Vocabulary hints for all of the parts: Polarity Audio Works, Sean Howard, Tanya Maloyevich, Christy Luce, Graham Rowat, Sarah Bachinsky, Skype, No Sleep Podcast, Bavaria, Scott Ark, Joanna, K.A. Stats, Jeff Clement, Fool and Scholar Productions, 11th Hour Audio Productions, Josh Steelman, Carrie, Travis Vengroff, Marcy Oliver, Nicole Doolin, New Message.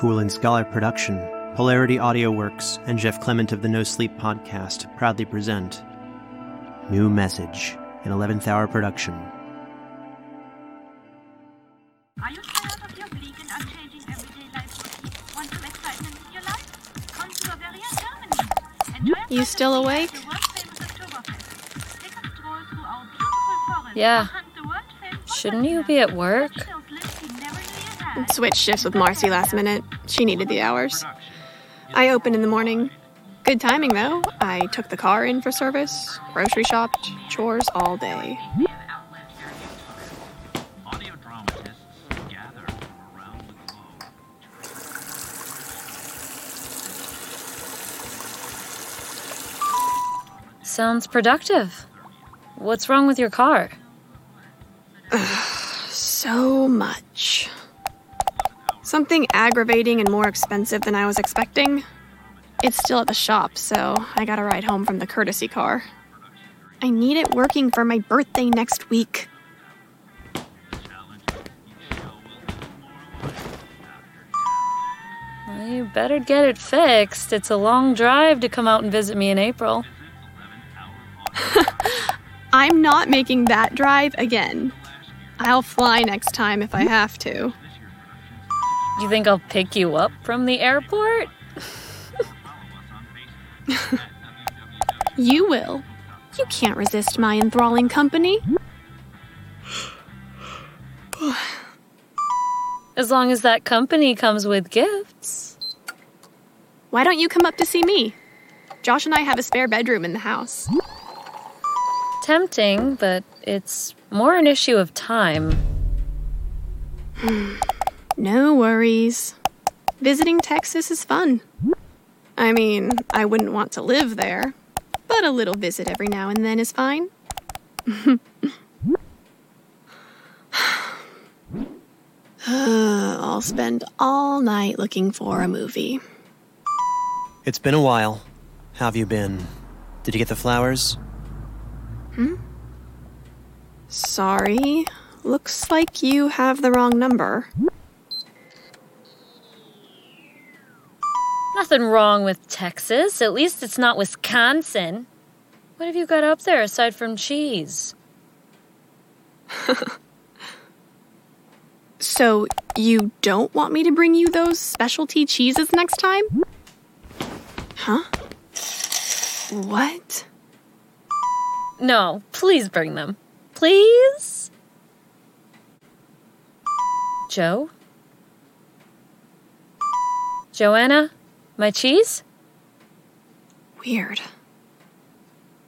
Fool and Scholar Production, Polarity Audio Works, and Jeff Clement of the No Sleep Podcast proudly present New Message, an 11th Hour Production. Are you tired of your bleak and unchanging everyday life? Want some excitement in your life? Come to Bavaria, Germany. Enjoy you still awake? Yeah. Shouldn't you be at work? Switched shifts with Marcy last minute. She needed the hours. I opened in the morning. Good timing, though. I took the car in for service, grocery shopped, chores all day. Sounds productive. What's wrong with your car? So much. Something aggravating and more expensive than I was expecting. It's still at the shop, so I got a ride home from the courtesy car. I need it working for my birthday next week. Well, you better get it fixed. It's a long drive to come out and visit me in April. I'm not making that drive again. I'll fly next time if I have to. You think I'll pick you up from the airport? You will. You can't resist my enthralling company. As long as that company comes with gifts. Why don't you come up to see me? Josh and I have a spare bedroom in the house. Tempting, but it's more an issue of time. No worries. Visiting Texas is fun. I mean, I wouldn't want to live there, but a little visit every now and then is fine. I'll spend all night looking for a movie. It's been a while. How have you been? Did you get the flowers? Sorry. Looks like you have the wrong number. Nothing wrong with Texas. At least it's not Wisconsin. What have you got up there aside from cheese? So, you don't want me to bring you those specialty cheeses next time? Huh? What? No, please bring them. Please? Joe? Joanna? My cheese? Weird.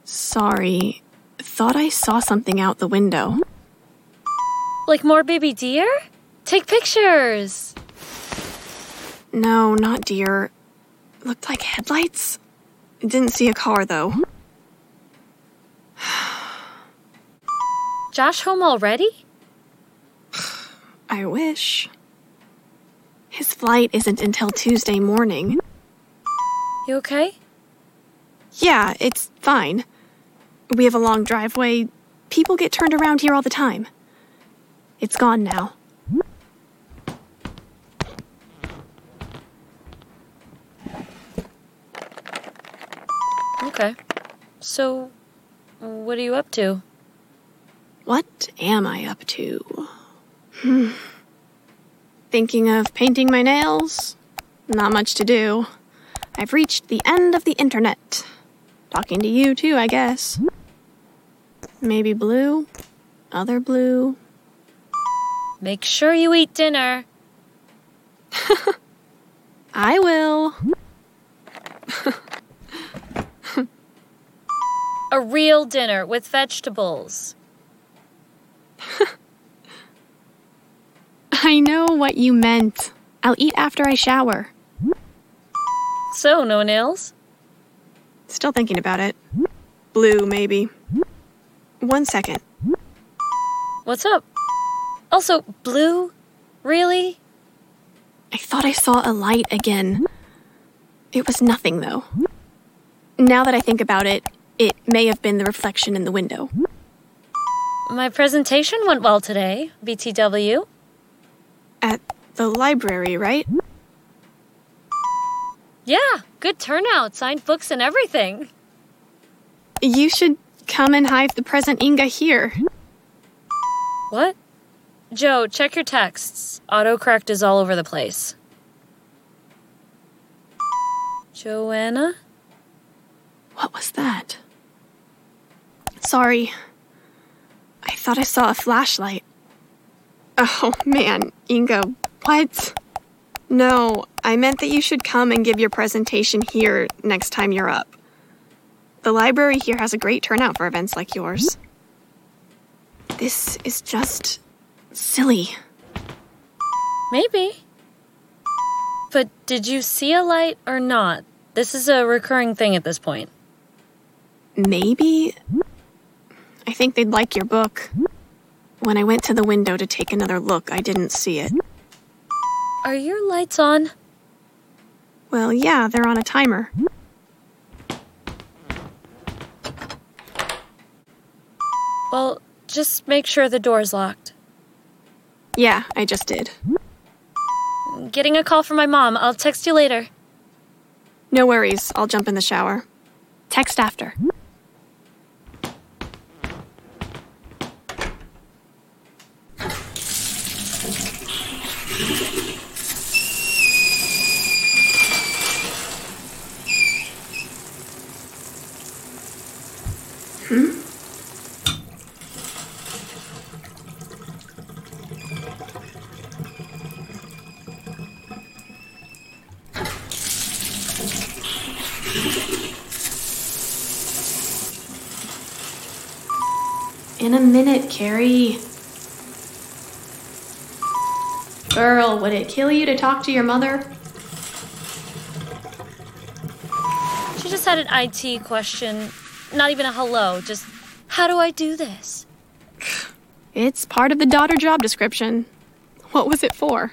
Sorry. Thought I saw something out the window. Like more baby deer? Take pictures! No, not deer. Looked like headlights. Didn't see a car, though. Josh home already? I wish. His flight isn't until Tuesday morning. You okay? Yeah, it's fine. We have a long driveway. People get turned around here all the time. It's gone now. Okay. So, what are you up to? What am I up to? Thinking of painting my nails? Not much to do. I've reached the end of the internet. Talking to you, too, I guess. Maybe blue? Other blue? Make sure you eat dinner. I will. A real dinner with vegetables. I know what you meant. I'll eat after I shower. So, no nails? Still thinking about it. Blue, maybe. 1 second. What's up? Also, blue? Really? I thought I saw a light again. It was nothing, though. Now that I think about it, it may have been the reflection in the window. My presentation went well today, BTW. At the library, right? Yeah, good turnout, signed books and everything. You should come and hide the present Inga here. What? Joe, check your texts. Autocorrect is all over the place. Joanna? What was that? Sorry. I thought I saw a flashlight. Oh, man, Inga, what? No, I meant that you should come and give your presentation here next time you're up. The library here has a great turnout for events like yours. This is just silly. Maybe. But did you see a light or not? This is a recurring thing at this point. Maybe. I think they'd like your book. When I went to the window to take another look, I didn't see it. Are your lights on? Well, yeah, they're on a timer. Well, just make sure the door's locked. Yeah, I just did. Getting a call from my mom. I'll text you later. No worries. I'll jump in the shower. Text after. In a minute, Carrie. Girl, would it kill you to talk to your mother? She just had an IT question. Not even a hello, just, how do I do this? It's part of the daughter job description. What was it for?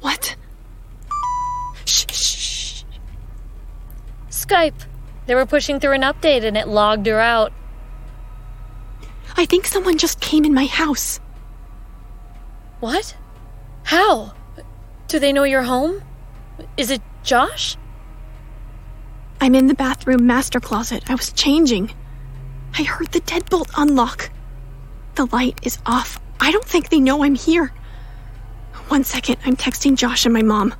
What? Shh. Skype. They were pushing through an update and it logged her out. I think someone just came in my house. What? How? Do they know you're home? Is it Josh? I'm in the bathroom master closet. I was changing. I heard the deadbolt unlock. The light is off. I don't think they know I'm here. 1 second, I'm texting Josh and my mom.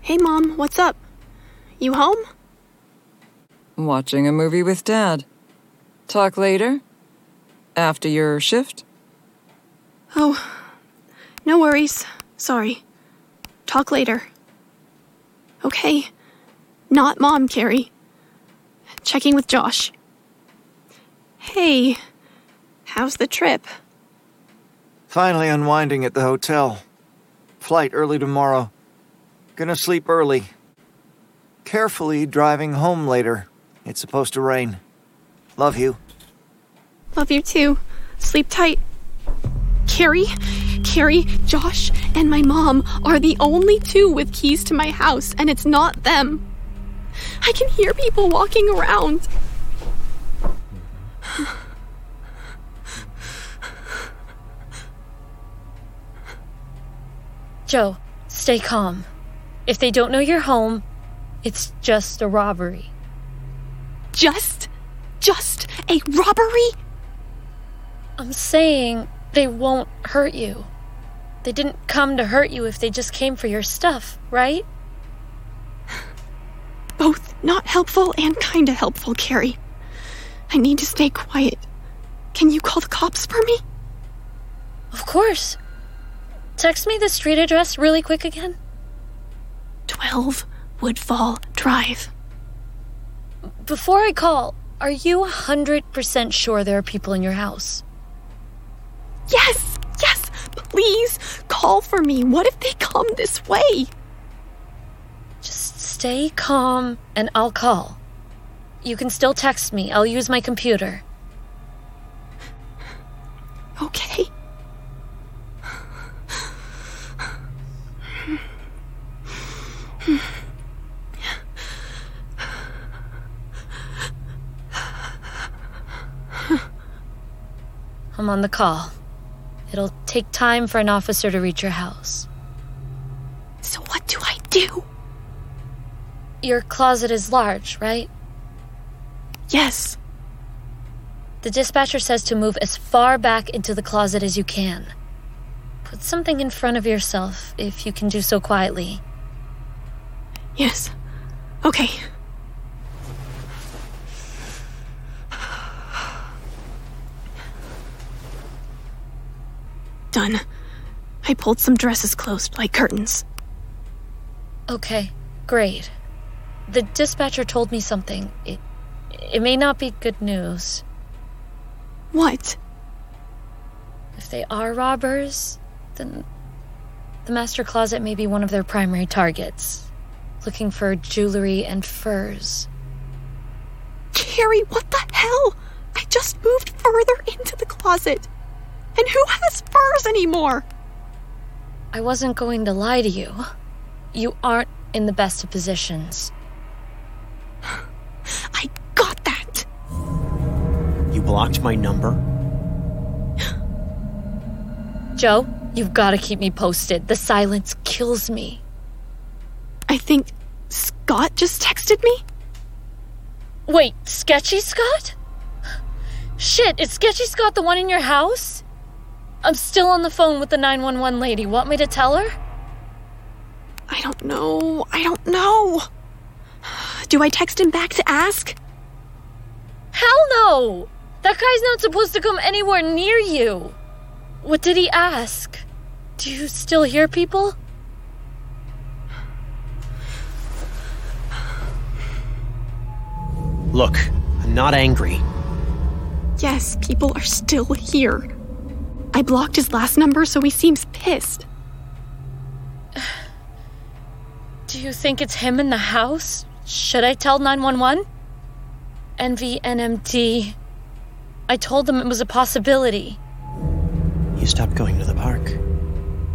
Hey, Mom, what's up? You home? Watching a movie with Dad. Talk later? After your shift? Oh, no worries. Sorry. Talk later. Okay. Not Mom, Carrie. Checking with Josh. Hey, how's the trip? Finally unwinding at the hotel. Flight early tomorrow. Gonna sleep early. Carefully driving home later. It's supposed to rain. Love you. Love you too. Sleep tight. Carrie, Josh, and my mom are the only two with keys to my house, and it's not them. I can hear people walking around. Joe, stay calm. If they don't know you're home, it's just a robbery. Just a robbery? I'm saying they won't hurt you. They didn't come to hurt you if they just came for your stuff, right? Both not helpful and kinda helpful, Carrie. I need to stay quiet. Can you call the cops for me? Of course. Text me the street address really quick again. 12 Woodfall Drive. Before I call, are you 100% sure there are people in your house? Yes! Please, call for me. What if they come this way? Just stay calm and I'll call. You can still text me. I'll use my computer. Okay. I'm on the call. It'll take time for an officer to reach your house. So what do I do? Your closet is large, right? Yes. The dispatcher says to move as far back into the closet as you can. Put something in front of yourself, if you can do so quietly. Yes. Okay. Done. I pulled some dresses closed, like curtains. Okay, great. The dispatcher told me something. It may not be good news. What? If they are robbers, then the master closet may be one of their primary targets, looking for jewelry and furs. Carrie, what the hell? I just moved further into the closet. And who has furs anymore? I wasn't going to lie to you. You aren't in the best of positions. I got that. You blocked my number? Joe, you've got to keep me posted. The silence kills me. I think Scott just texted me? Wait, Sketchy Scott? Shit, is Sketchy Scott the one in your house? I'm still on the phone with the 911 lady. Want me to tell her? I don't know. Do I text him back to ask? Hell no! That guy's not supposed to come anywhere near you. What did he ask? Do you still hear people? Look, I'm not angry. Yes, people are still here. I blocked his last number, so he seems pissed. Do you think it's him in the house? Should I tell 911? NVNMD. I told them it was a possibility. You stopped going to the park.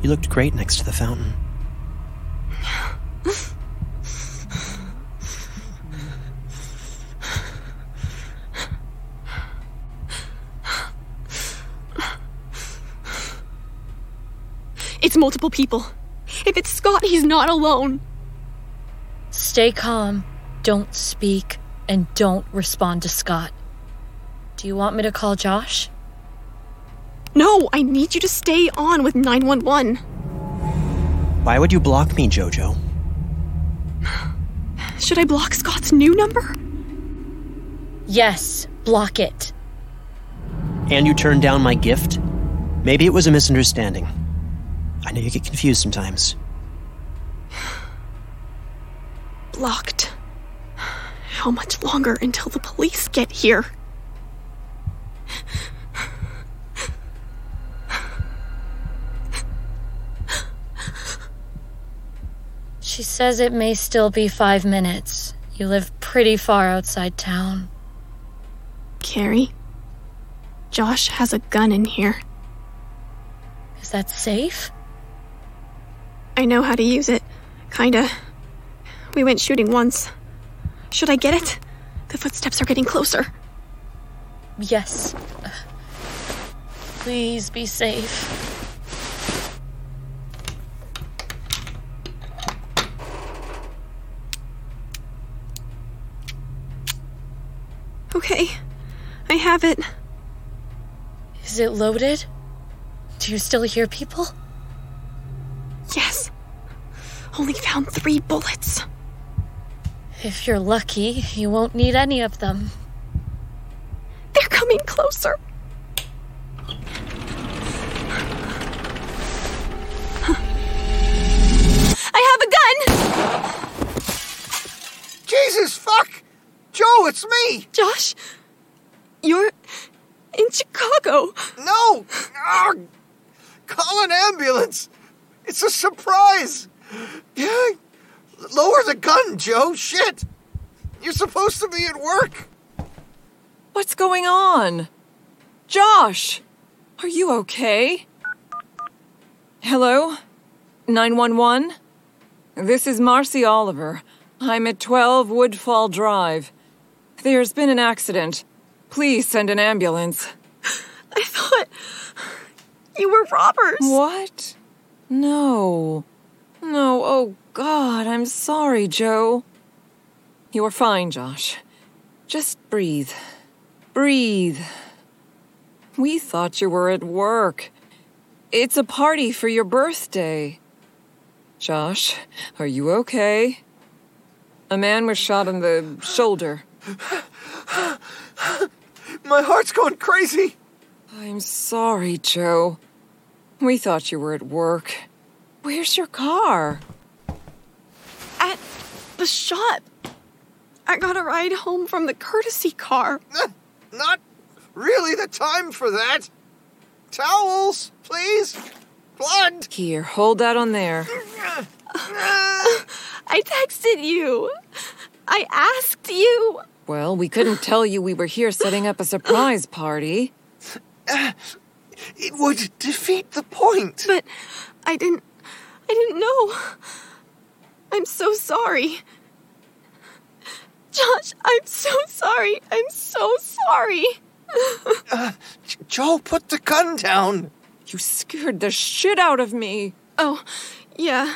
You looked great next to the fountain. It's multiple people. If it's Scott, he's not alone. Stay calm. Don't speak. And don't respond to Scott. Do you want me to call Josh? No, I need you to stay on with 911. Why would you block me, Jojo? Should I block Scott's new number? Yes, block it. And you turned down my gift? Maybe it was a misunderstanding. I know you get confused sometimes. Blocked. How much longer until the police get here? She says it may still be 5 minutes. You live pretty far outside town. Carrie, Josh has a gun in here. Is that safe? I know how to use it. Kinda. We went shooting once. Should I get it? The footsteps are getting closer. Yes. Please be safe. Okay. I have it. Is it loaded? Do you still hear people? Yes. Only found 3 bullets. If you're lucky, you won't need any of them. They're coming closer. I have a gun! Jesus, fuck! Joe, it's me! Josh, you're in Chicago. No! Arrgh. Call an ambulance! It's a surprise! Yeah, lower the gun, Joe. Shit! You're supposed to be at work. What's going on? Josh! Are you okay? Hello? 911? This is Marcy Oliver. I'm at 12 Woodfall Drive. There's been an accident. Please send an ambulance. I thought... You were robbers. What? No, oh God, I'm sorry, Joe. You are fine, Josh. Just breathe. Breathe. We thought you were at work. It's a party for your birthday. Josh, are you okay? A man was shot in the shoulder. My heart's going crazy. I'm sorry, Joe. We thought you were at work. Where's your car? At the shop. I got a ride home from the courtesy car. Not really the time for that. Towels, please. Blood. Here, hold that on there. I texted you. I asked you. Well, we couldn't tell you we were here setting up a surprise party. It would defeat the point. But I didn't know. I'm so sorry. Josh, I'm so sorry. I'm so sorry. Joel, put the gun down. You scared the shit out of me. Oh, yeah.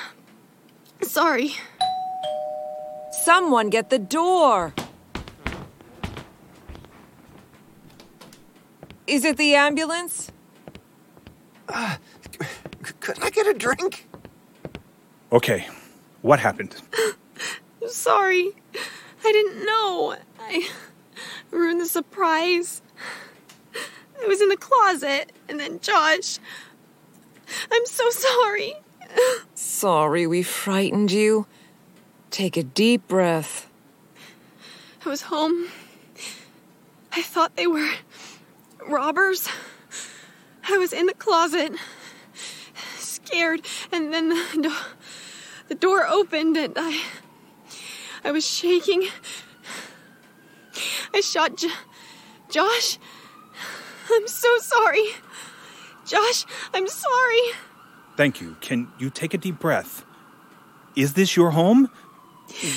Sorry. Someone get the door. Is it the ambulance? Could I get a drink? Okay. What happened? Sorry. I didn't know. I ruined the surprise. I was in the closet, and then Josh... I'm so sorry. Sorry we frightened you. Take a deep breath. I was home. I thought they were robbers. I was in the closet, scared, and then the door opened, and I was shaking. I shot Josh. I'm so sorry. Josh, I'm sorry. Thank you. Can you take a deep breath? Is this your home?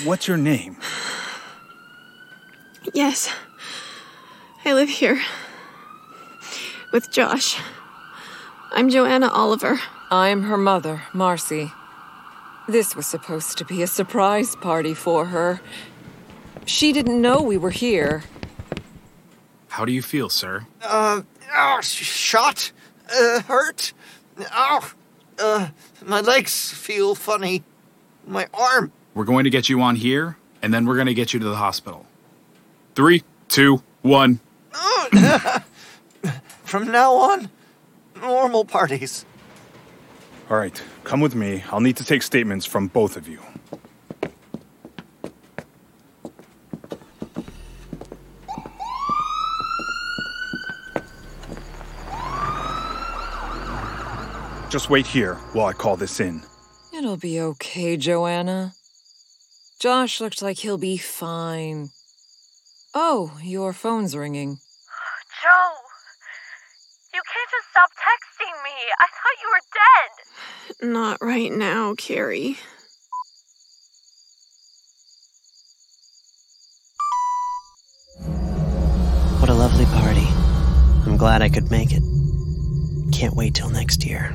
What's your name? Yes. I live here. With Josh. I'm Joanna Oliver. I'm her mother, Marcy. This was supposed to be a surprise party for her. She didn't know we were here. How do you feel, sir? Shot. Hurt. My legs feel funny. My arm. We're going to get you on here, and then we're going to get you to the hospital. 3, 2, 1. From now on, normal parties. All right, come with me. I'll need to take statements from both of you. Just wait here while I call this in. It'll be okay, Joanna. Josh looks like he'll be fine. Oh, your phone's ringing. Joe, you can't just stop texting me. I thought you were dead. Not right now, Carrie. What a lovely party. I'm glad I could make it. Can't wait till next year.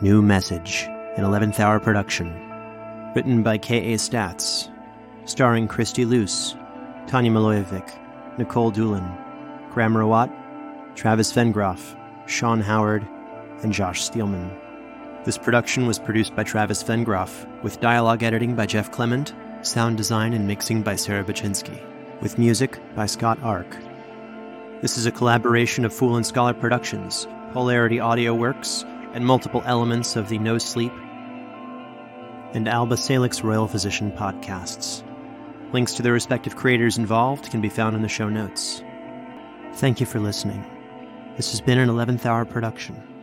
New Message, an 11th Hour production. Written by K.A. Stats. Starring Christy Luce, Tanya Maloyevich, Nicole Doolin, Graham Rowat, Travis Vengroff, Sean Howard, and Josh Steelman. This production was produced by Travis Vengroff, with dialogue editing by Jeff Clement, sound design and mixing by Sarah Bachinsky, with music by Scott Ark. This is a collaboration of Fool and Scholar Productions, Polarity Audio Works, and multiple elements of the No Sleep and Alba Salix Royal Physician podcasts. Links to the respective creators involved can be found in the show notes. Thank you for listening. This has been an 11th Hour production.